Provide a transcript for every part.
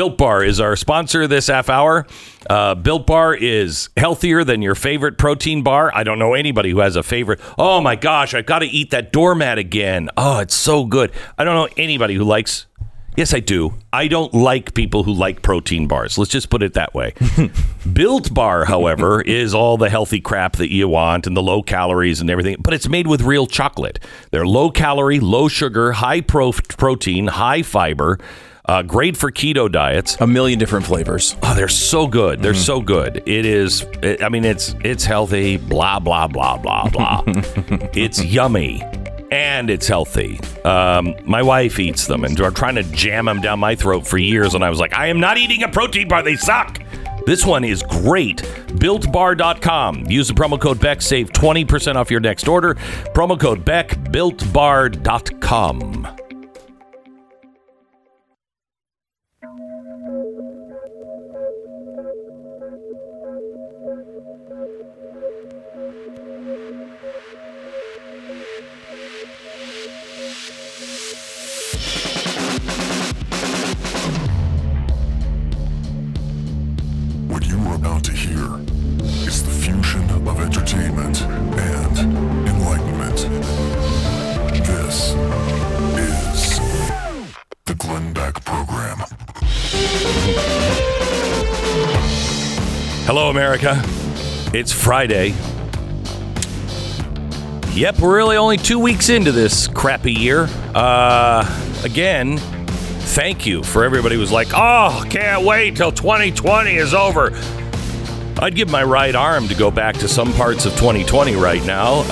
Built Bar is our sponsor this half hour. Built Bar is healthier than your favorite protein bar. I don't know anybody who has a favorite. Oh, my gosh, I've got to eat that doormat again. Oh, it's so good. I don't know anybody who likes... Yes, I do. I don't like people who like protein bars. Let's just put it that way. Built Bar, however, is all the healthy crap that you want and the low calories and everything, but it's made with real chocolate. They're low calorie, low sugar, high protein, high fiber, great for keto diets. A million different flavors. Oh, they're so good. They're so good. It is, I mean, it's healthy, blah, blah, blah, blah, blah. It's yummy. And it's healthy. My wife eats them and are trying to jam them down my throat for years. And I was like, I am not eating a protein bar. They suck. This one is great. BuiltBar.com. Use the promo code Beck. Save 20% off your next order. Promo code Beck. BuiltBar.com. America, it's Friday. Yep, we're really only 2 weeks into this crappy year. Again, thank you for everybody who's like, oh, can't wait till 2020 is over. I'd give my right arm to go back to some parts of 2020 right now.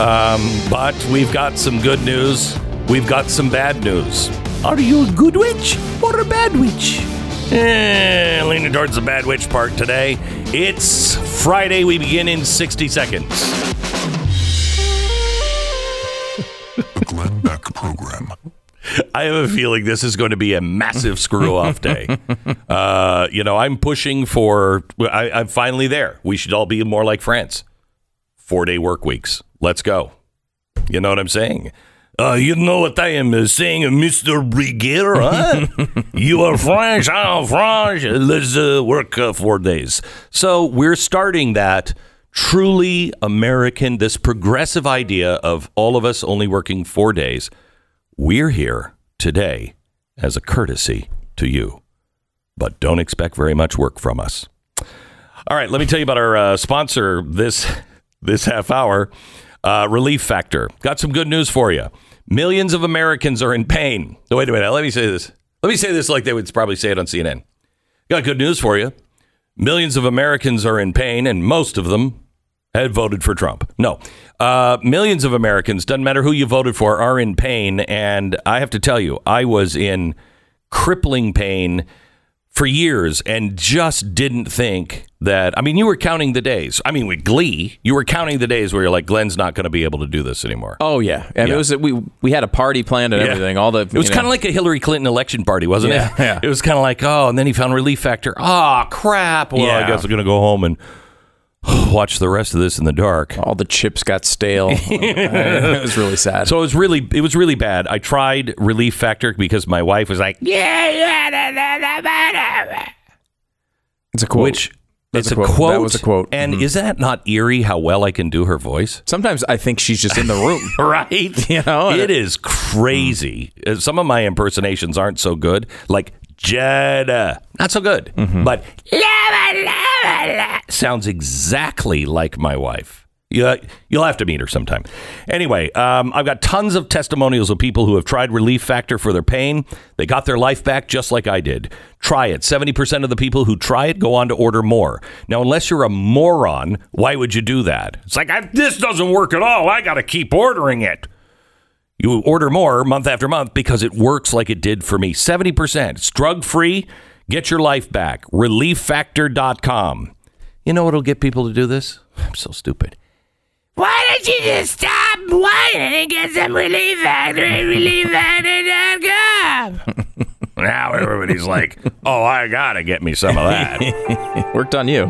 But we've got some good news. We've got some bad news. Are you a good witch or a bad witch? Leaning towards the bad witch part today. It's Friday. We begin in 60 seconds. The Glenn Beck Program. I have a feeling this is going to be a massive screw-off day. You know, I'm pushing for... I'm finally there. We should all be more like France. 4-day work weeks. Let's go. You know what I'm saying? You know what I am saying, Mr. Brigadier, huh? You are French, I'm French. Let's work 4 days. So we're starting that truly American, this progressive idea of all of us only working 4 days. We're here today as a courtesy to you, but don't expect very much work from us. All right, let me tell you about our sponsor this half hour, Relief Factor. Got some good news for you. Millions of Americans are in pain. No, wait a minute. Let me say this. Let me say this like they would probably say it on CNN. Got good news for you. Millions of Americans are in pain, and most of them had voted for Trump. No. Millions of Americans, doesn't matter who you voted for, are in pain. And I have to tell you, I was in crippling pain for years and just didn't think that, I mean, you were counting the days. I mean, with glee, you were counting the days where you're like, Glenn's not going to be able to do this anymore. Oh, yeah. And yeah. It was, we had a party planned and everything. Yeah. It was kind of like a Hillary Clinton election party, wasn't it? Yeah. It was kind of like, oh, and then he found Relief Factor. Oh, crap. Well, yeah. I guess I'm going to go home and watch the rest of this in the dark. All the chips got stale. It was really sad. So it was really bad. I tried Relief Factor because my wife was like, yeah. It's a quote. That's a quote. That was a quote. And is that not eerie how well I can do her voice? Sometimes I think she's just in the room. Right? You know, it is crazy. Some of my impersonations aren't so good. Like Jada. Not so good. But sounds exactly like my wife. You'll have to meet her sometime. Anyway, I've got tons of testimonials of people who have tried Relief Factor for their pain. They got their life back just like I did. Try it. 70% of the people who try it go on to order more. Now, unless you're a moron, why would you do that? It's like, this doesn't work at all. I got to keep ordering it. You order more month after month because it works like it did for me. 70%. It's drug-free. Get your life back. ReliefFactor.com. You know what'll get people to do this? I'm so stupid. Why don't you just stop whining and get some Relief Factor at ReliefFactor.com? Now everybody's like, oh, I got to get me some of that. Worked on you.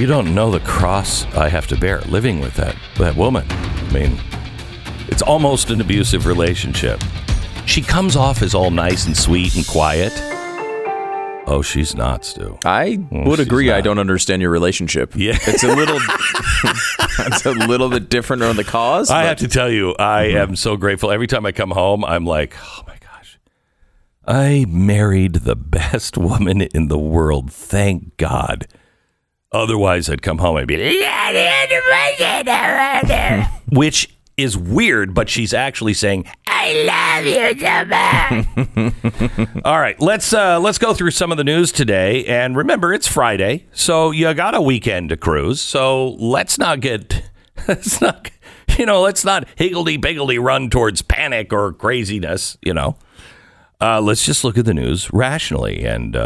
You don't know the cross I have to bear living with that woman. I mean, it's almost an abusive relationship. She comes off as all nice and sweet and quiet. Oh, she's not, Stu. I would agree. I don't understand your relationship. Yeah. It's a little it's a little bit different on the cause. I have to tell you, I am so grateful. Every time I come home, I'm like, oh, my gosh. I married the best woman in the world. Thank God. Otherwise, I'd come home and be like, which is weird, but she's actually saying, I love you so much. All right, let's go through some of the news today. And remember, it's Friday, so you got a weekend to cruise. So let's not higgledy-piggledy run towards panic or craziness, you know. Let's just look at the news rationally and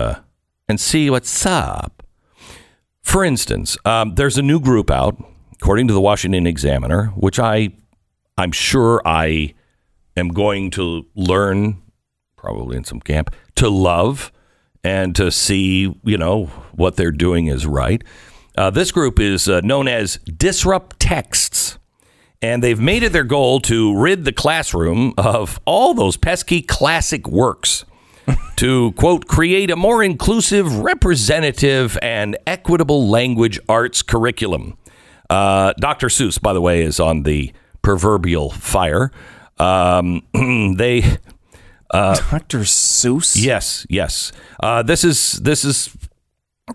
see what's up. For instance, there's a new group out, according to the Washington Examiner, which I'm sure I am going to learn, probably in some camp, to love and to see, you know, what they're doing is right. This group is known as Disrupt Texts, and they've made it their goal to rid the classroom of all those pesky classic works to, quote, create a more inclusive, representative, and equitable language arts curriculum. Dr. Seuss, by the way, is on the proverbial fire. Dr. Seuss? Yes.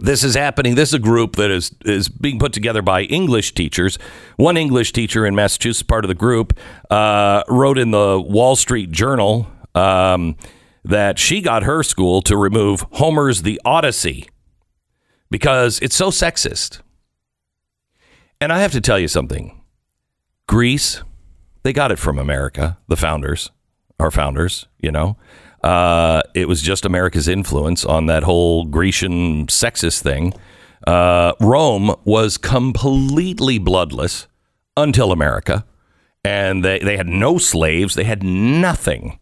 This is happening. This is a group that is being put together by English teachers. One English teacher in Massachusetts, part of the group, wrote in the Wall Street Journal that she got her school to remove Homer's The Odyssey because it's so sexist. And I have to tell you something. Greece, they got it from America, the founders, our founders, you know. It was just America's influence on that whole Grecian sexist thing. Rome was completely bloodless until America, and they had no slaves. They had nothing.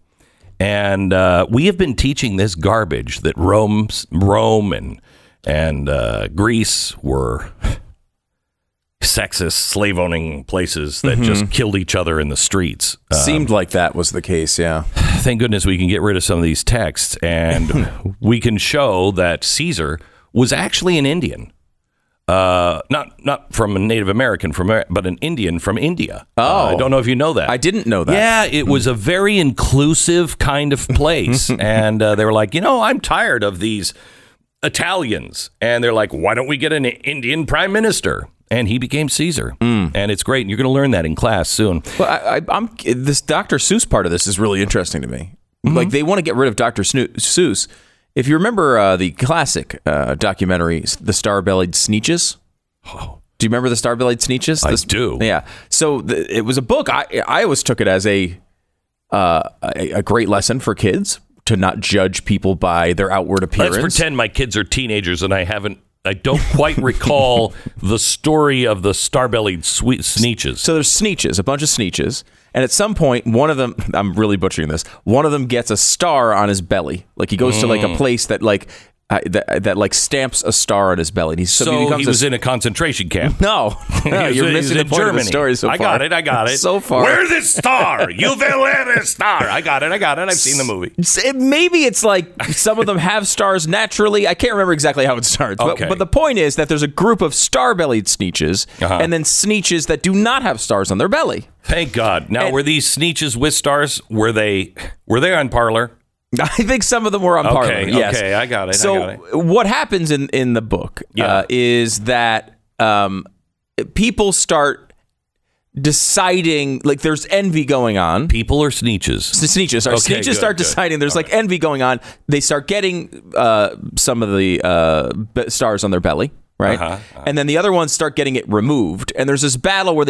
And we have been teaching this garbage that Rome and Greece were sexist, slave-owning places that just killed each other in the streets. Seemed like that was the case, yeah. Thank goodness we can get rid of some of these texts, and we can show that Caesar was actually an Indian. Not from a Native American, but an Indian from India. Oh. I don't know if you know that. I didn't know that. Yeah, it was a very inclusive kind of place. And they were like, you know, I'm tired of these Italians. And they're like, why don't we get an Indian prime minister? And he became Caesar. And it's great. And you're going to learn that in class soon. Well, I'm this Dr. Seuss part of this is really interesting to me. Mm-hmm. Like, they want to get rid of Dr. Seuss. If you remember the classic documentary, The Star-Bellied Sneetches. Oh. Do you remember The Star-Bellied Sneetches? I do. Yeah. So it was a book. I always took it as a great lesson for kids to not judge people by their outward appearance. Let's pretend my kids are teenagers and I don't quite recall the story of the Star-Bellied Sneetches. So there's Sneetches, a bunch of Sneetches. And at some point, one of them, I'm really butchering this, one of them gets a star on his belly. Like, he goes to, like, a place that, like, that stamps a star on his belly. And he was in a concentration camp. No, you're missing the point of the story so far. I got it. So far. Where's this star? You will wear this star. I got it. I've seen the movie. Maybe it's like some of them have stars naturally. I can't remember exactly how it starts. Okay. But the point is that there's a group of star-bellied Sneetches and then Sneetches that do not have stars on their belly. Thank God. Now, were these Sneetches with stars? Were they on Parler? I think some of them were on Parler. Okay, yes. I got it. What happens in the book is that people start deciding, like, there's envy going on. People are Sneetches. Sneetches. Sneetches start deciding there's envy going on. They start getting some of the stars on their belly. Right. And then the other ones start getting it removed. And there's this battle where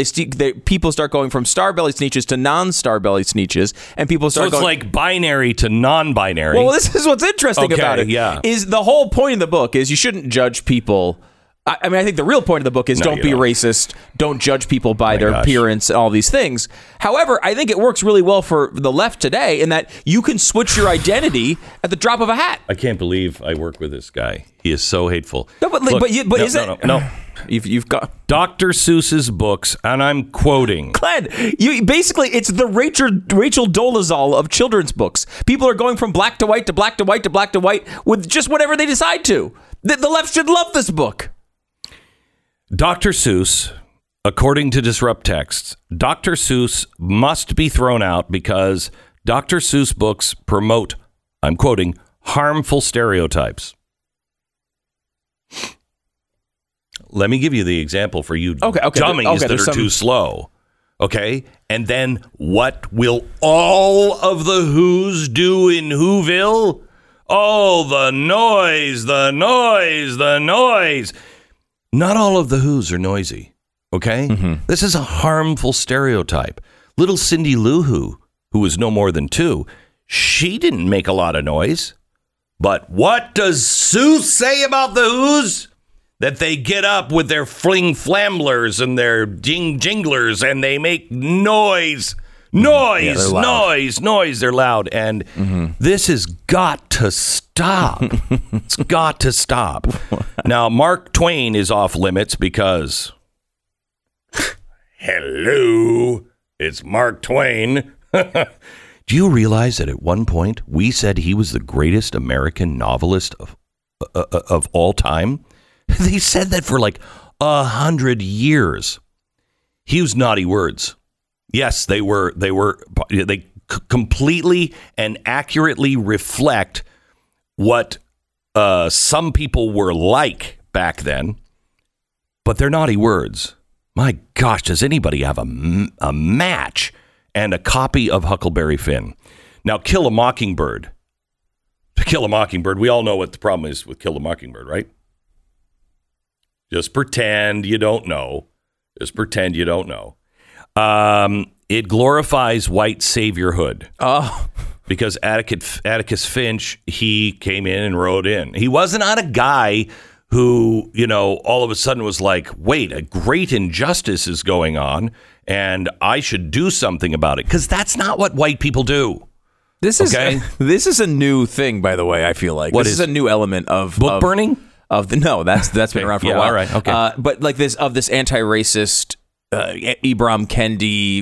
people start going from star-bellied Sneetches to non-star-bellied Sneetches. And people start going. So it's like binary to non-binary. Well, this is what's interesting about it. Yeah. Is the whole point of the book is you shouldn't judge people. I mean, I think the real point of the book is don't be racist. Don't judge people by their appearance and all these things. However, I think it works really well for the left today in that you can switch your identity at the drop of a hat. I can't believe I work with this guy. He is so hateful. No, but look, but is it? No. You've got Dr. Seuss's books, and I'm quoting. Glenn, you basically, it's the Rachel Dolezal of children's books. People are going from black to white to black to white to black to white with just whatever they decide to. The left should love this book. Dr. Seuss, according to Disrupt Texts, Dr. Seuss must be thrown out because Dr. Seuss books promote, I'm quoting, harmful stereotypes. Let me give you the example for you dummies that are too slow. Okay? And then what will all of the Whos do in Whoville? Oh, the noise, the noise, the noise. Not all of the Whos are noisy. Okay? Mm-hmm. This is a harmful stereotype. Little Cindy Lou Who, who was no more than 2, she didn't make a lot of noise. But what does Seuss say about the Whos? That they get up with their fling flamblers and their ding jinglers and they make noise, noise, yeah, noise, noise. They're loud. And this has got to stop. It's got to stop. Now, Mark Twain is off limits because, hello, it's Mark Twain. Do you realize that at one point we said he was the greatest American novelist of all time? They said that for like 100 years. He used naughty words. Yes, they completely and accurately reflect what some people were like back then. But they're naughty words. My gosh, does anybody have a match and a copy of Huckleberry Finn? Now, Kill a Mockingbird. To Kill a Mockingbird, we all know what the problem is with Kill a Mockingbird, right? Just pretend you don't know. Just pretend you don't know. It glorifies white saviorhood. Oh. Because Atticus Finch, he came in and rode in. He wasn't on a guy who, you know, all of a sudden was like, wait, a great injustice is going on and I should do something about it. Because that's not what white people do. This is a new thing, by the way, I feel like. This is a new element of book burning? That's been around for a while. All right, okay. But like this anti-racist Ibram Kendi,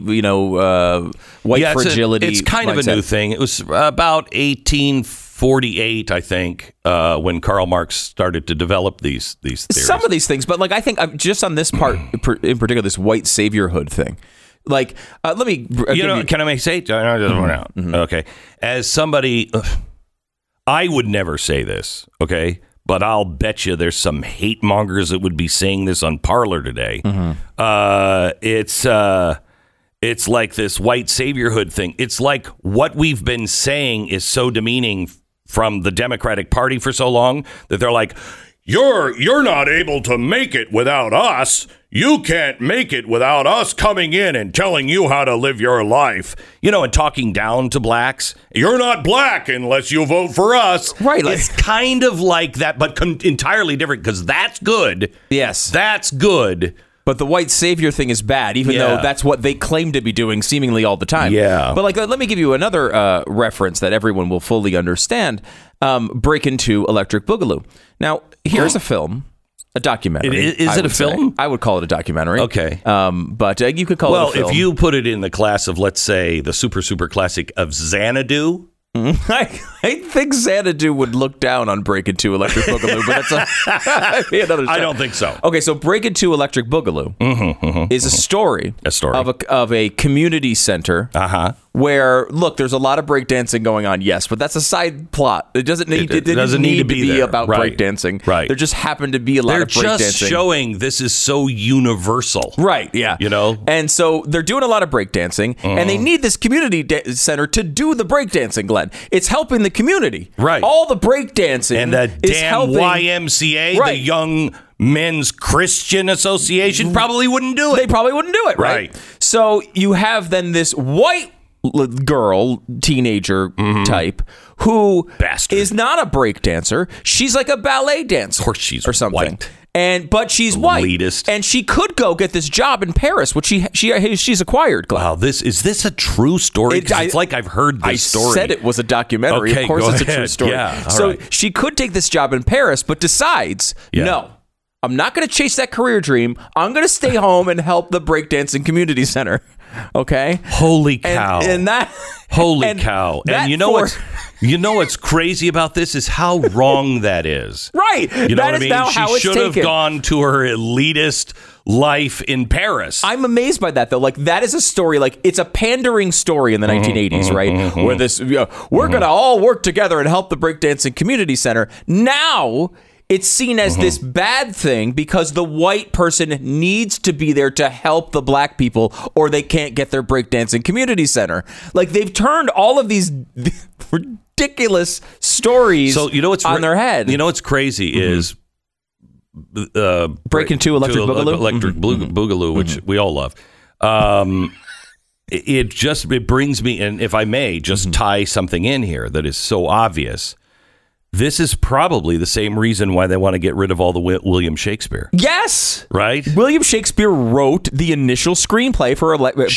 white fragility. It's kind mindset. Of a new thing. It was about 1848, I think, when Karl Marx started to develop these theories. Some of these things, but like I think just on this part in particular, this white saviorhood thing. Like, let me. Can I make say? Mm-hmm. Okay, as somebody, I would never say this. Okay. But I'll bet you there's some hate mongers that would be saying this on Parler today. Mm-hmm. It's like this white saviorhood thing. It's like what we've been saying is so demeaning from the Democratic Party for so long that they're like, you're not able to make it without us. You can't make it without us coming in and telling you how to live your life, and talking down to blacks. You're not black unless you vote for us. Right. It's kind of like that, but entirely different because that's good. Yes. That's good. But the white savior thing is bad, even though that's what they claim to be doing seemingly all the time. Yeah. But let me give you another reference that everyone will fully understand. Breakin' 2 Electric Boogaloo. Now, here's a film. A documentary. Is it a film? I would call it a documentary. Okay. But you could call it a film. Well, if you put it in the class of, let's say, the super, super classic of Xanadu. I think Xanadu would look down on Breakin' 2 Electric Boogaloo, but that's another story. I don't think so. Okay, so Breakin' 2 Electric Boogaloo is a story of a community center where, look, there's a lot of breakdancing going on, yes, but that's a side plot. It doesn't need to be about breakdancing. Right. There just happened to be a lot of breakdancing. They're just showing this is so universal. Right, yeah. And so they're doing a lot of breakdancing, and they need this community center to do the breakdancing, Glenn. It's helping the community. Right. All the breakdancing and the damn YMCA, the Young Men's Christian Association, probably wouldn't do it. They probably wouldn't do it, right? So you have then this white girl, teenager type, who is not a breakdancer. She's like a ballet dancer. Of course she's something. White. But she's white, elitist. And she could go get this job in Paris, which she's acquired. Glenn. Wow, is this a true story? It's like I've heard this story. I said it was a documentary. Okay, of course, it's a true story. Yeah, so she could take this job in Paris, but decides no. I'm not going to chase that career dream. I'm going to stay home and help the breakdancing community center. Okay. Holy cow. And that. Holy and cow. That and you know what's crazy about this is how wrong that is. Right. You know that what I mean? Now she should have gone to her elitist life in Paris. I'm amazed by that, though. Like, that is a story. Like, it's a pandering story in the 1980s, right? Where this, we're going to all work together and help the breakdancing community center. Now it's seen as this bad thing because the white person needs to be there to help the black people or they can't get their breakdancing community center. Like, they've turned all of these ridiculous stories on their head. You know what's crazy is Breakin' 2 Electric Boogaloo, which we all love. It brings me, and if I may, just tie something in here that is so obvious. This is probably the same reason why they want to get rid of all the William Shakespeare. Yes. Right? William Shakespeare wrote the initial screenplay for Breakin' 2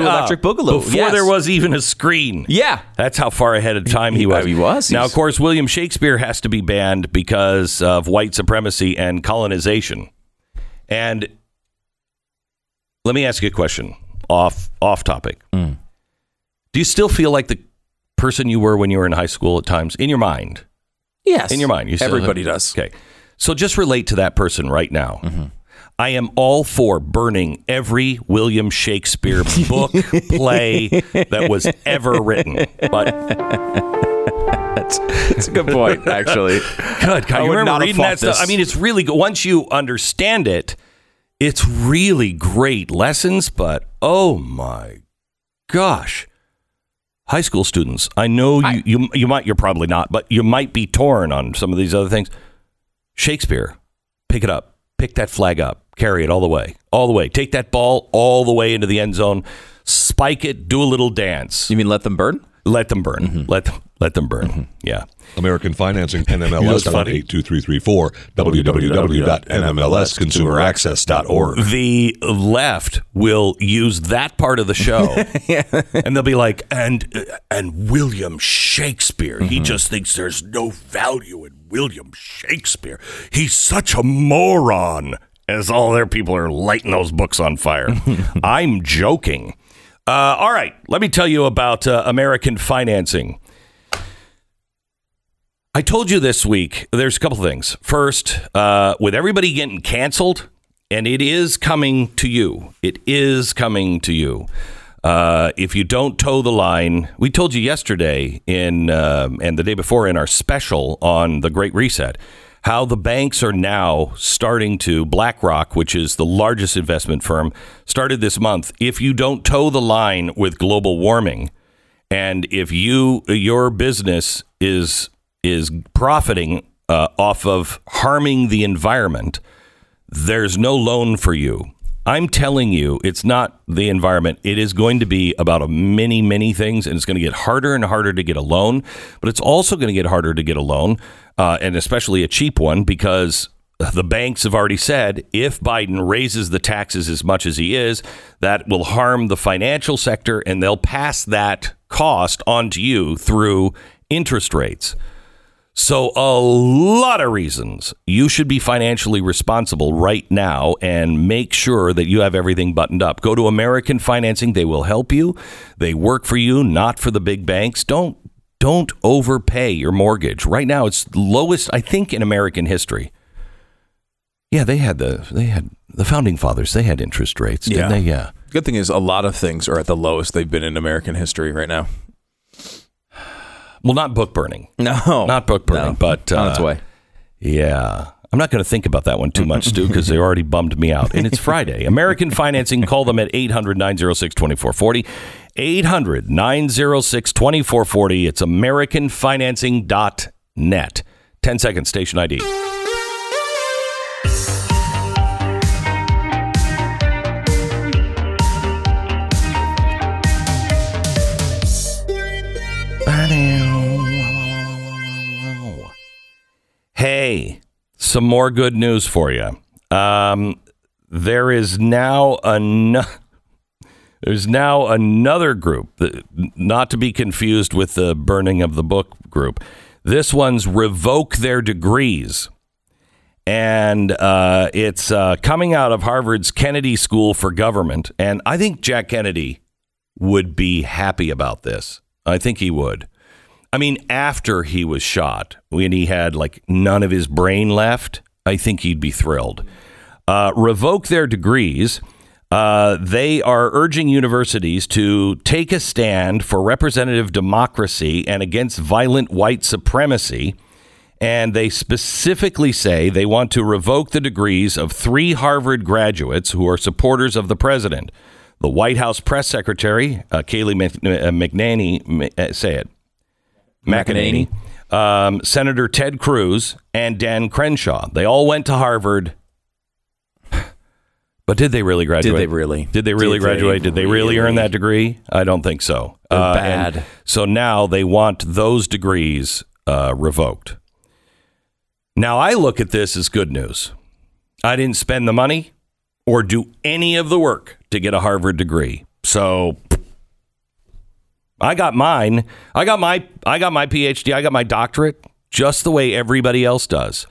Electric Boogaloo. Before there was even a screen. Yeah. That's how far ahead of time he was. Now, of course, William Shakespeare has to be banned because of white supremacy and colonization. And let me ask you a question off topic. Do you still feel like the person you were when you were in high school at times in your mind? Yes. In your mind. Everybody does. Okay. So just relate to that person right now. I am all for burning every William Shakespeare book, play that was ever written. But that's a good point, actually. Good. I would not reading that stuff. I mean, it's really good. Once you understand it, it's really great lessons. But oh, my gosh. High school students, I know you're probably not, but you might be torn on some of these other things. Shakespeare, pick it up. Pick that flag up. Carry it all the way. All the way. Take that ball all the way into the end zone. Spike it. Do a little dance. You mean let them burn? Let them burn. Let them burn. Yeah. American Financing, NMLS 82334, www.nmlsconsumeraccess.org. The left will use that part of the show, and they'll be like, and William Shakespeare, he just thinks there's no value in William Shakespeare. He's such a moron, as all their people are lighting those books on fire. I'm joking. All right, let me tell you about American Financing. I told you this week, there's a couple things. First, with everybody getting canceled, and it is coming to you. It is coming to you. If you don't toe the line, we told you yesterday and the day before in our special on the Great Reset, how the banks are now starting to, BlackRock, which is the largest investment firm, started this month. If you don't toe the line with global warming, and if your business is profiting off of harming the environment, there's no loan for you. I'm telling you, it's not the environment. It is going to be about many, many things, and it's going to get harder and harder to get a loan, but it's also going to get harder to get a loan, and especially a cheap one, because the banks have already said if Biden raises the taxes as much as he is, that will harm the financial sector, and they'll pass that cost on to you through interest rates. So a lot of reasons you should be financially responsible right now and make sure that you have everything buttoned up. Go to American Financing. They will help you. They work for you, not for the big banks. Don't overpay your mortgage. Right now, it's lowest, I think, in American history. Yeah, they had the founding fathers. They had interest rates, didn't they? Yeah. Good thing is a lot of things are at the lowest they've been in American history right now. Well, not book burning. No. Not book burning, but... on its way. Yeah. I'm not going to think about that one too much, Stu, because they already bummed me out. And it's Friday. American Financing, call them at 800-906-2440. 800-906-2440. It's AmericanFinancing.net. 10 seconds, station ID. Hey, some more good news for you. There is now another group, not to be confused with the burning of the book group. This one's revoke their degrees. And it's coming out of Harvard's Kennedy School for Government. And I think Jack Kennedy would be happy about this. I think he would. I mean, after he was shot, when he had like none of his brain left, I think he'd be thrilled. Revoke their degrees. They are urging universities to take a stand for representative democracy and against violent white supremacy. And they specifically say they want to revoke the degrees of 3 Harvard graduates who are supporters of the president. The White House press secretary, Kayleigh McEnany, McEnany, Senator Ted Cruz, and Dan Crenshaw. They all went to Harvard. But did they really graduate? Did they really graduate? Did they really earn that degree? I don't think so. Bad. So now they want those degrees revoked. Now, I look at this as good news. I didn't spend the money or do any of the work to get a Harvard degree. So I got mine. I got my PhD. I got my doctorate just the way everybody else does.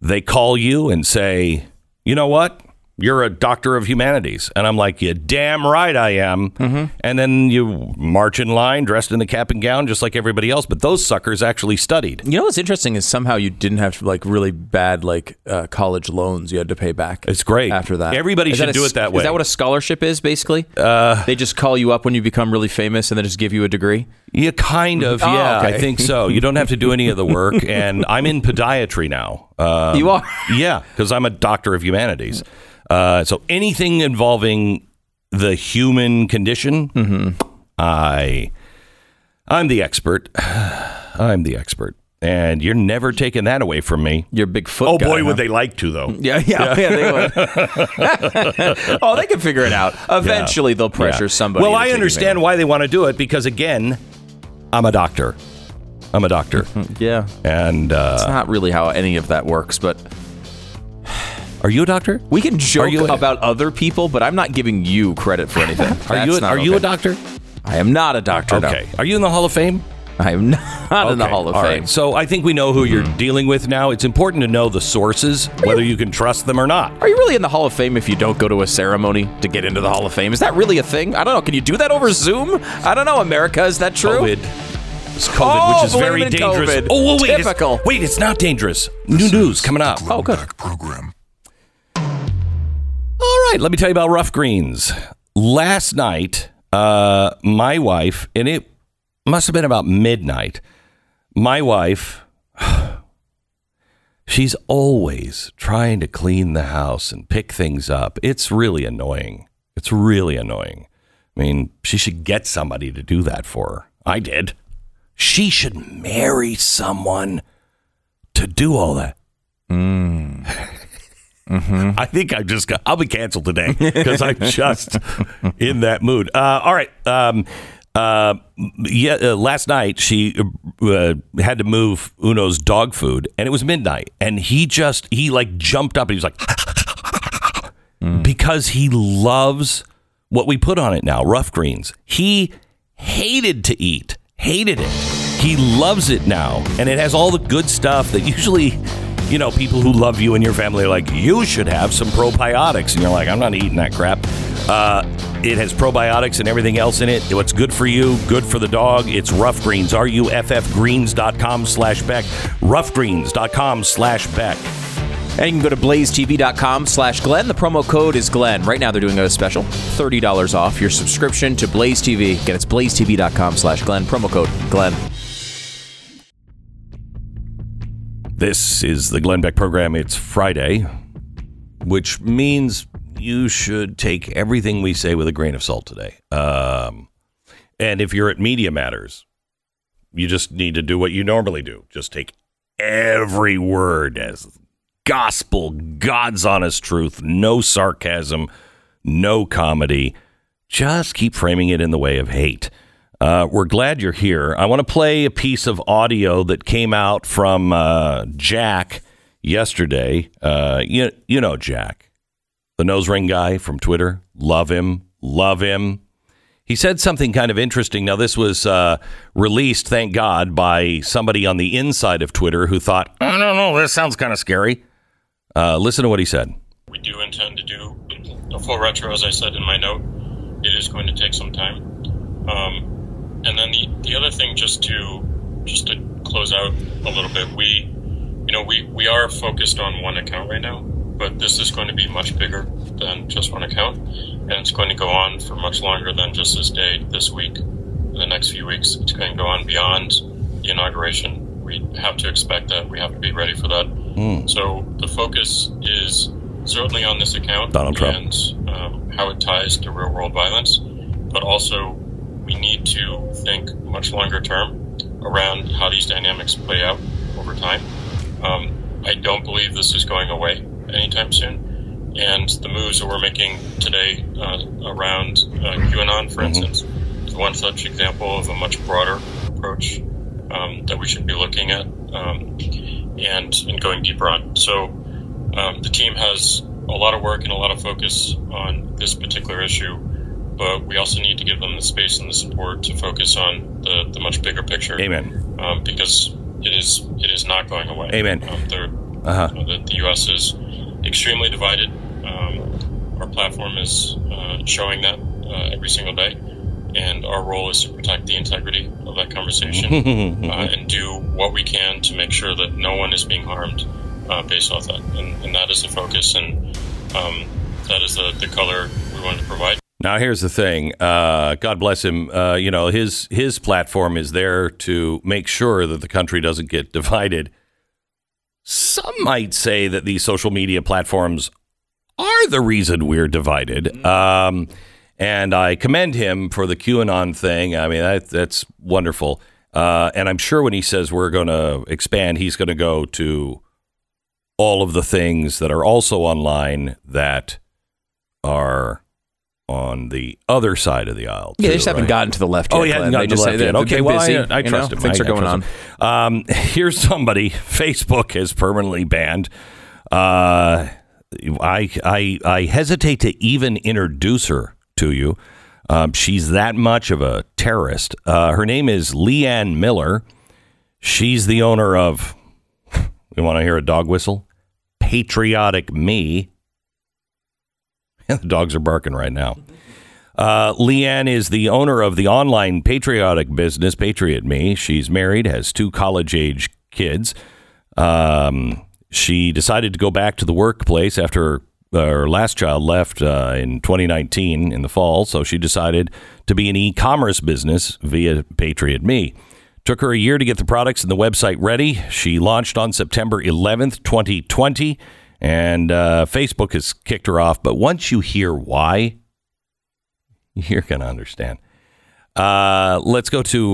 They call you and say, you know what? You're a doctor of humanities. And I'm like, you damn right I am. Mm-hmm. And then you march in line dressed in the cap and gown just like everybody else. But those suckers actually studied. You know, what's interesting is somehow you didn't have like really bad like college loans you had to pay back. It's great. After that. Everybody should do it that way. Is that what a scholarship is, basically? They just call you up when you become really famous and they just give you a degree? Yeah, kind of. Oh, yeah, okay. I think so. You don't have to do any of the work. And I'm in podiatry now. You are? Yeah, because I'm a doctor of humanities. So anything involving the human condition, mm-hmm. I'm the expert. I'm the expert. And you're never taking that away from me. You're a big foot guy, boy, huh? Would they like to, though. Yeah, they would. Oh, they can figure it out. Eventually, they'll pressure somebody. Well, I understand why they want to do it, because, again, I'm a doctor. Yeah. And it's not really how any of that works, but... Are you a doctor? We can joke about other people, but I'm not giving you credit for anything. Are you a doctor? I am not a doctor. Okay. No. Are you in the Hall of Fame? I am not in the Hall of Fame. Right. So I think we know who you're dealing with now. It's important to know the sources, whether you can trust them or not. Are you really in the Hall of Fame if you don't go to a ceremony to get into the Hall of Fame? Is that really a thing? I don't know. Can you do that over Zoom? I don't know, America. Is that true? COVID, which is very dangerous. COVID. Oh, well, wait. Typical. It's not dangerous. New news coming up. Oh, good. Program. All right, let me tell you about Rough Greens. Last night, my wife, and it must have been about midnight, my wife, she's always trying to clean the house and pick things up. It's really annoying. I mean, she should get somebody to do that for her. I did. She should marry someone to do all that. Mm-hmm. I think I'll be canceled today because I'm just in that mood. All right. Last night she had to move Uno's dog food, and it was midnight, and he jumped up and he was like because he loves what we put on it now, Rough Greens. He hated it. He loves it now, and it has all the good stuff that usually. You know, people who love you and your family are like, you should have some probiotics. And you're like, I'm not eating that crap. It has probiotics and everything else in it. What's good for you, good for the dog. It's Rough Greens, ruffgreens.com/Beck, ruffgreens.com/Beck. And you can go to blazetv.com/Glenn. The promo code is Glenn. Right now they're doing a special $30 off your subscription to Blaze TV. Again, it's blazetv.com/Glenn. Promo code Glenn. This is the Glenn Beck program. It's Friday, which means you should take everything we say with a grain of salt today. And if you're at Media Matters, you just need to do what you normally do. Just take every word as gospel, God's honest truth, no sarcasm, no comedy. Just keep framing it in the way of hate. We're glad you're here. I want to play a piece of audio that came out from Jack yesterday. You know Jack, the nose ring guy from Twitter. Love him. He said something kind of interesting. Now, this was released, thank God, by somebody on the inside of Twitter who thought, I don't know, this sounds kind of scary. Listen to what he said. We do intend to do a full retro, as I said in my note. It is going to take some time. And then the other thing, just to close out a little bit, we are focused on one account right now, but this is going to be much bigger than just one account, and it's going to go on for much longer than just this day, this week, the next few weeks. It's going to go on beyond the inauguration. We have to expect that. We have to be ready for that. So the focus is certainly on this account, Donald Trump, and how it ties to real world violence, but also we need to think much longer term around how these dynamics play out over time. I don't believe this is going away anytime soon, and the moves that we're making today around QAnon, for instance, is one such example of a much broader approach that we should be looking at and going deeper on. So the team has a lot of work and a lot of focus on this particular issue, but we also need to give them the space and the support to focus on the much bigger picture. Amen. Because it is not going away. Amen. The U.S. is extremely divided. Our platform is showing that every single day, and our role is to protect the integrity of that conversation and do what we can to make sure that no one is being harmed based off that. And that is the focus, and that is the color we want to provide. Now, here's the thing. God bless him. His platform is there to make sure that the country doesn't get divided. Some might say that these social media platforms are the reason we're divided. And I commend him for the QAnon thing. I mean, that's wonderful. And I'm sure when he says we're going to expand, he's going to go to all of the things that are also online that are on the other side of the aisle. Yeah, they just haven't gotten to the left yet. Oh, yeah, they just say that. Okay, well, I trust him. Things are going on. Here's somebody Facebook has permanently banned. I hesitate to even introduce her to you. She's that much of a terrorist. Her name is Leanne Miller. She's the owner of, you want to hear a dog whistle? PatrioticMe. The dogs are barking right now. Leanne is the owner of the online patriotic business, Patriot Me. She's married, has two college-age kids. She decided to go back to the workplace after her last child left in 2019 in the fall. So she decided to be an e-commerce business via Patriot Me. Took her a year to get the products and the website ready. She launched on September 11th, 2020. And Facebook has kicked her off. But once you hear why, you're going to understand. Let's go to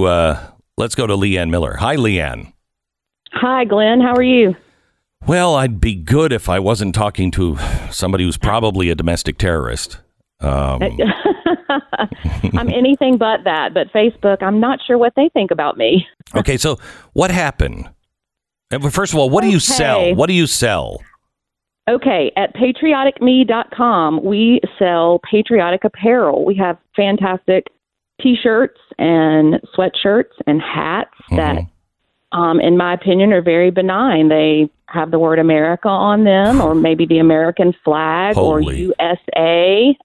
Leanne Miller. Hi, Leanne. Hi, Glenn. How are you? Well, I'd be good if I wasn't talking to somebody who's probably a domestic terrorist. I'm anything but that. But Facebook, I'm not sure what they think about me. Okay, so what happened? First of all, what do you sell? What do you sell? Okay, at PatrioticMe.com, we sell patriotic apparel. We have fantastic T-shirts and sweatshirts and hats that, in my opinion, are very benign. They have the word America on them, or maybe the American flag, or USA.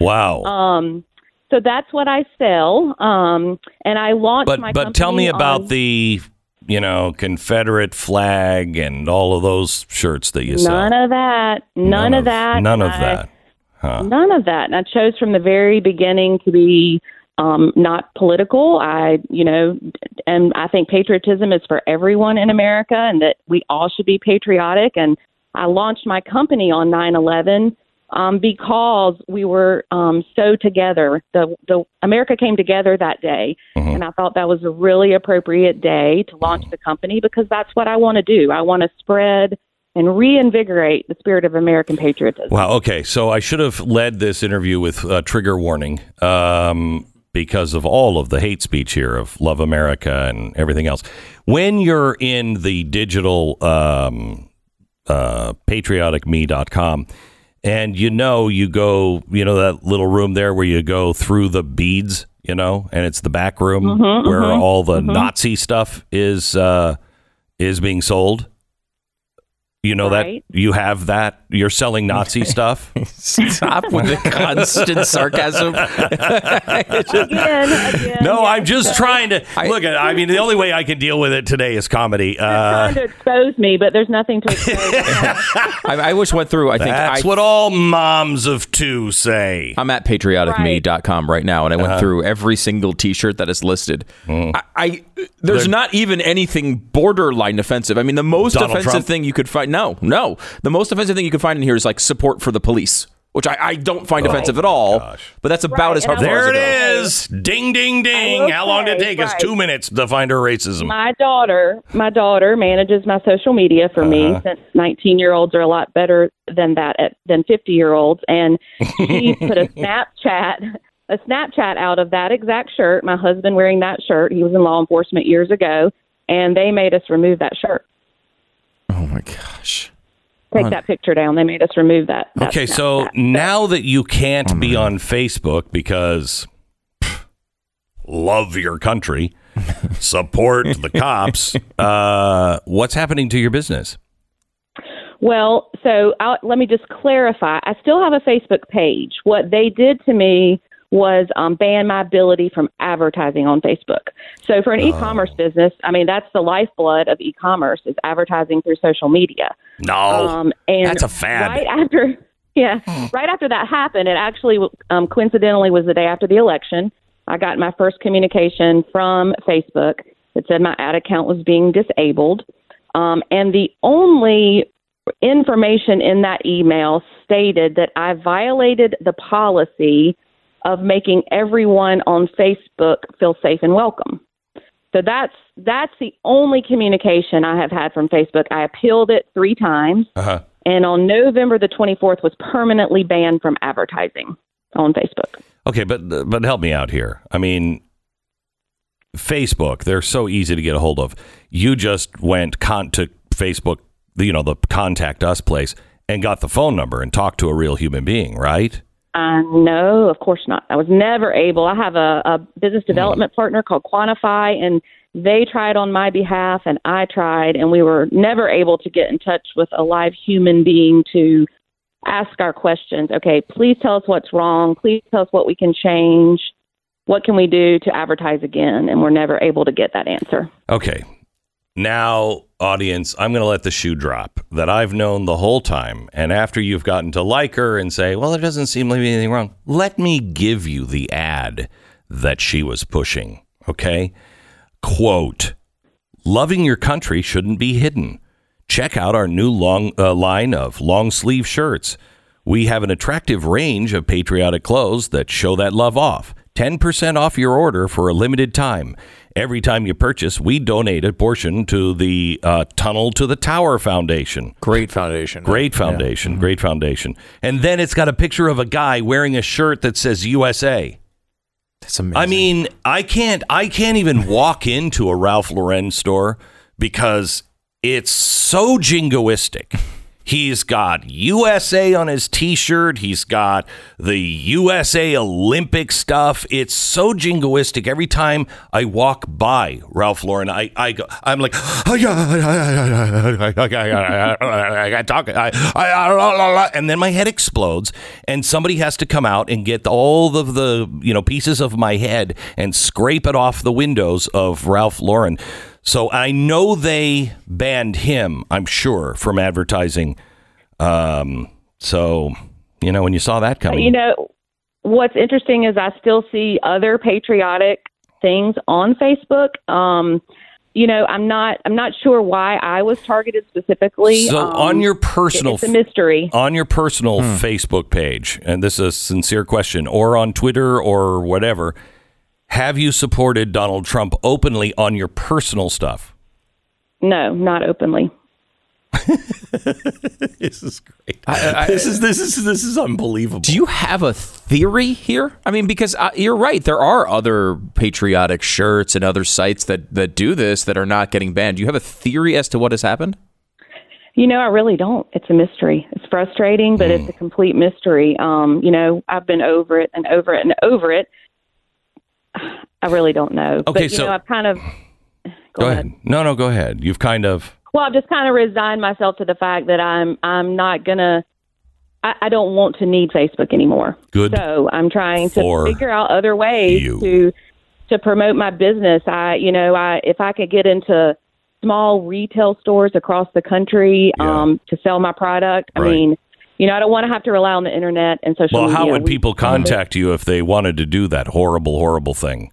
Wow. So that's what I sell. And I launched my company. But tell me about the... Confederate flag and all of those shirts that you sell. None of that. And I chose from the very beginning to be not political. I think patriotism is for everyone in America, and that we all should be patriotic. And I launched my company on 9/11 because we were so together. The America came together that day, and I thought that was a really appropriate day to launch the company, because that's what I want to do. I want to spread and reinvigorate the spirit of American patriotism. Wow, okay, so I should have led this interview with a trigger warning because of all of the hate speech here of Love America and everything else. When you're in the digital patrioticme.com, and you go, that little room there where you go through the beads, and it's the back room where all the Nazi stuff is being sold. You know that you have that. You're selling Nazi stuff. Stop with the constant sarcasm. Again. No, yes, I'm just trying to look at. I mean, the only way I can deal with it today is comedy. Trying to expose me, but there's nothing to expose. I wish went through. I think that's what all moms of two say. I'm at PatrioticMe.com right now, and I went through every single T-shirt that is listed. There's not even anything borderline offensive. I mean, the most offensive thing you could find. No. The most offensive thing you can find in here is like support for the police, which I don't find offensive at all. Gosh. But that's about as hard as it goes. There it is. Ding, ding, ding. How long did it take us? 2 minutes to find her racism. My daughter manages my social media for me, since 19-year-olds are a lot better than that than 50-year-olds. And she put a Snapchat out of that exact shirt. My husband wearing that shirt. He was in law enforcement years ago, and they made us remove that shirt. Oh, my gosh. Take that picture down. They made us remove that. Okay, so now that you can't be on Facebook because love your country, support the cops, what's happening to your business? Well, so let me just clarify. I still have a Facebook page. What they did to me was ban my ability from advertising on Facebook. So for an e-commerce business, I mean, that's the lifeblood of e-commerce is advertising through social media. No, and that's a fad. Right after that happened, it actually coincidentally was the day after the election. I got my first communication from Facebook that said my ad account was being disabled. And the only information in that email stated that I violated the policy of making everyone on Facebook feel safe and welcome. So that's the only communication I have had from Facebook. I appealed it 3 times, and on November the 24th was permanently banned from advertising on Facebook. Okay, but help me out here. I mean, Facebook, they're so easy to get a hold of. You just went to Facebook, the contact us place, and got the phone number and talked to a real human being, right? No, of course not. I was never able. I have a business development partner called Quantify, and they tried on my behalf, and I tried, and we were never able to get in touch with a live human being to ask our questions. Okay, please tell us what's wrong. Please tell us what we can change. What can we do to advertise again? And we're never able to get that answer. Okay. Now, audience, I'm going to let the shoe drop that I've known the whole time. And after you've gotten to like her and say, well, there doesn't seem to be anything wrong, let me give you the ad that she was pushing. OK, quote, loving your country shouldn't be hidden. Check out our new line of long sleeve shirts. We have an attractive range of patriotic clothes that show that love off. 10% off your order for a limited time. Every time you purchase, we donate a portion to the Tunnel to the Tower Foundation. Great foundation. Great foundation. And then it's got a picture of a guy wearing a shirt that says USA. That's amazing. I mean, I can't even walk into a Ralph Lauren store because it's so jingoistic. He's got USA on his T-shirt. He's got the USA Olympic stuff. It's so jingoistic. Every time I walk by Ralph Lauren, I'm like, and then my head explodes, and somebody has to come out and get all of the pieces of my head and scrape it off the windows of Ralph Lauren. So I know they banned him, I'm sure, from advertising. So, when you saw that coming. What's interesting is I still see other patriotic things on Facebook. I'm not sure why I was targeted specifically. So on your personal, it's a mystery. On your personal Facebook page, and this is a sincere question, or on Twitter or whatever, have you supported Donald Trump openly on your personal stuff? No, not openly. This is great. This is unbelievable. Do you have a theory here? I mean, because you're right. There are other patriotic shirts and other sites that do this that are not getting banned. Do you have a theory as to what has happened? I really don't. It's a mystery. It's frustrating, but it's a complete mystery. I've been over it and over it and over it. I really don't know. Okay, but, I've kind of... Go ahead. No, go ahead. You've kind of... Well, I've just kind of resigned myself to the fact that I'm not going to, I don't want to need Facebook anymore. Good. So I'm trying to figure out other ways to promote my business. If I could get into small retail stores across the country to sell my product, I mean, I don't want to have to rely on the internet and social media. Well, how would people contact you if they wanted to do that horrible thing?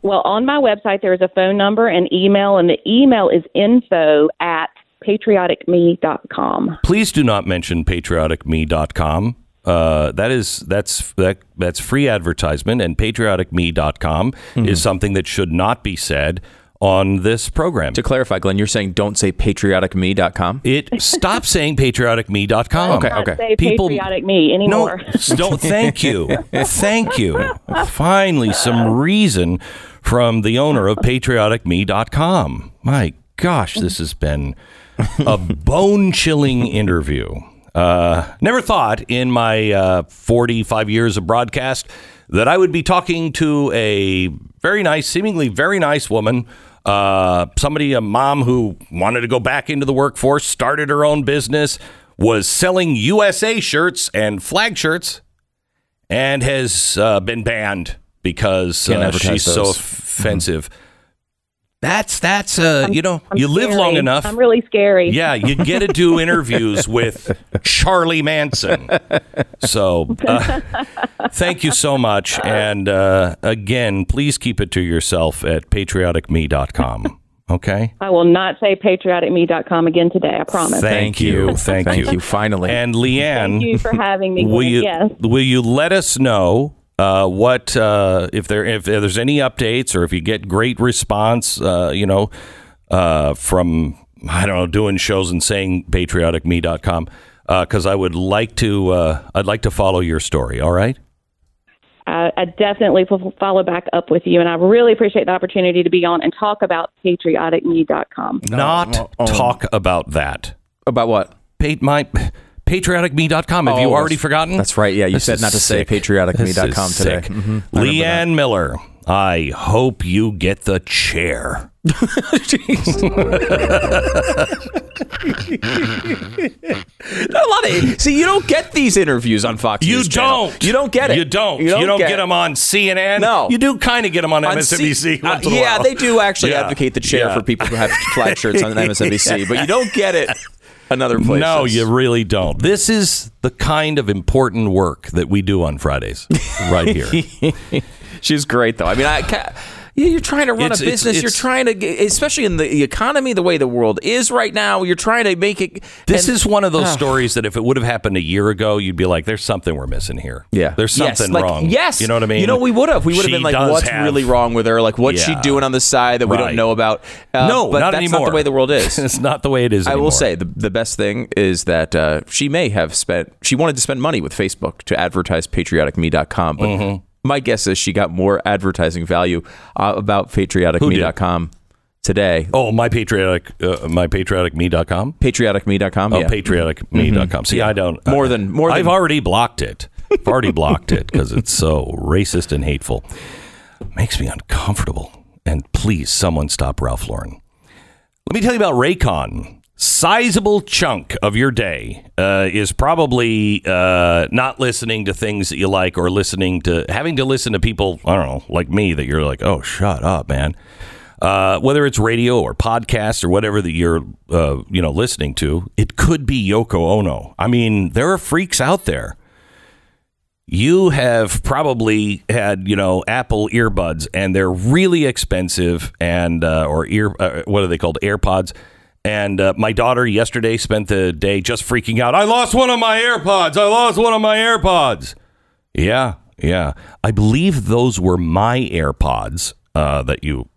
Well, on my website, there is a phone number and email, and the email is info@PatrioticMe.com. Please do not mention PatrioticMe.com. That's free advertisement, and PatrioticMe.com is something that should not be said on this program. To clarify, Glenn, you're saying don't say PatrioticMe.com? Stop saying PatrioticMe.com. Okay. Say people, PatrioticMe anymore. No, don't. Thank you. Thank you. Finally, some reason from the owner of PatrioticMe.com. My gosh, this has been a bone-chilling interview. Never thought in my 45 years of broadcast that I would be talking to a very nice, seemingly very nice woman, a mom who wanted to go back into the workforce, started her own business, was selling USA shirts and flag shirts, and has been banned because she's those. So offensive. Mm-hmm. You live scary. Long enough. I'm really scary. Yeah, you get to do interviews with Charlie Manson. So thank you so much. And again, please keep it to yourself at patrioticme.com. Okay? I will not say patrioticme.com again today. I promise. Thank you. Thank you. Finally. And Leanne. Thank you for having me. Will you let us know if there's any updates, or if you get great response, from doing shows and saying patrioticme.com, because I would like to follow your story. All right, I definitely will follow back up with you, and I really appreciate the opportunity to be on and talk about patrioticme.com. Talk about that. About what? PatrioticMe.com. Have you already forgotten? That's right. Yeah, you said not to say PatrioticMe.com today. Mm-hmm. Leanne Miller, I hope you get the chair. See, you don't get these interviews on Fox News. You don't get it. You don't get them on CNN. No. You do kind of get them on MSNBC. Yeah, they do actually advocate the chair for people who have flag shirts on MSNBC, but you don't get it. Another place. No, you really don't. This is the kind of important work that we do on Fridays, right here. She's great, though. I mean, you're trying to run a business. You're trying to, especially in the economy, the way the world is right now. You're trying to make it. This is one of those stories that if it would have happened a year ago, you'd be like, "There's something we're missing here." Yeah, there's something wrong. Yes, you know what I mean. We would have. We would have been like, "What's really wrong with her? Like, what's she doing on the side that we don't know about?" No, but that's not the way the world is. It's not the way it is anymore. I will say the best thing is that she may have spent. She wanted to spend money with Facebook to advertise patrioticme.com, but. Mm-hmm. My guess is she got more advertising value about PatrioticMe.com today. Oh, mypatrioticme.com? PatrioticMe.com, yeah. Oh, PatrioticMe.com. Mm-hmm. See, yeah. I don't... I've already blocked it. I've already blocked it because it's so racist and hateful. Makes me uncomfortable. And please, someone stop Ralph Lauren. Let me tell you about Raycon. Sizable chunk of your day is probably not listening to things that you like, or having to listen to people, I don't know, like me, that you're like, oh, shut up, man. Whether it's radio or podcasts or whatever that you're listening to, it could be Yoko Ono. I mean, there are freaks out there. You have probably had, Apple earbuds, and they're really expensive, and what are they called? AirPods. And my daughter yesterday spent the day just freaking out. I lost one of my AirPods. Yeah. I believe those were my AirPods that you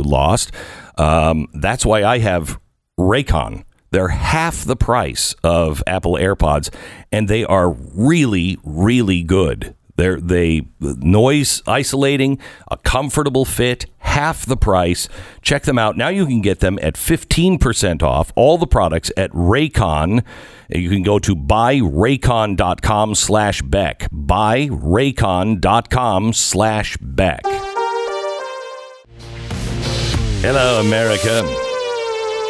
lost. That's why I have Raycon. They're half the price of Apple AirPods, and they are really, really good. They're noise isolating, a comfortable fit, half the price. Check them out. Now you can get them at 15% off all the products at Raycon. You can go to buyraycon.com/Beck. Buyraycon.com/Beck. Hello, America.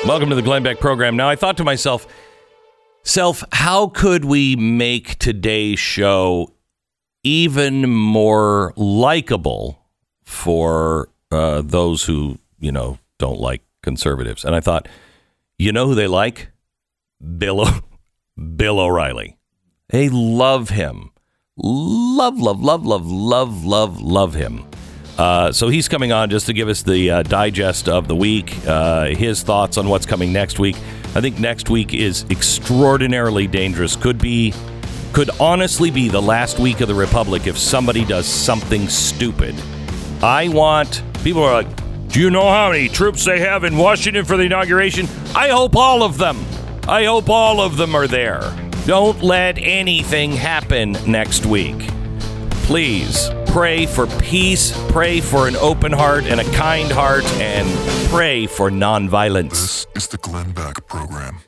Welcome to the Glenn Beck program. Now, I thought to myself, how could we make today's show even more likable for those who, you know, don't like conservatives? And I thought, you know who they like? Bill O'Reilly. They love him. Love him. So he's coming on just to give us the digest of the week, his thoughts on what's coming next week. I think next week is extraordinarily dangerous. Could honestly be the last week of the Republic if somebody does something stupid. People are like, do you know how many troops they have in Washington for the inauguration? I hope all of them. I hope all of them are there. Don't let anything happen next week. Please pray for peace, pray for an open heart and a kind heart, and pray for nonviolence. This is the Glenn Beck program.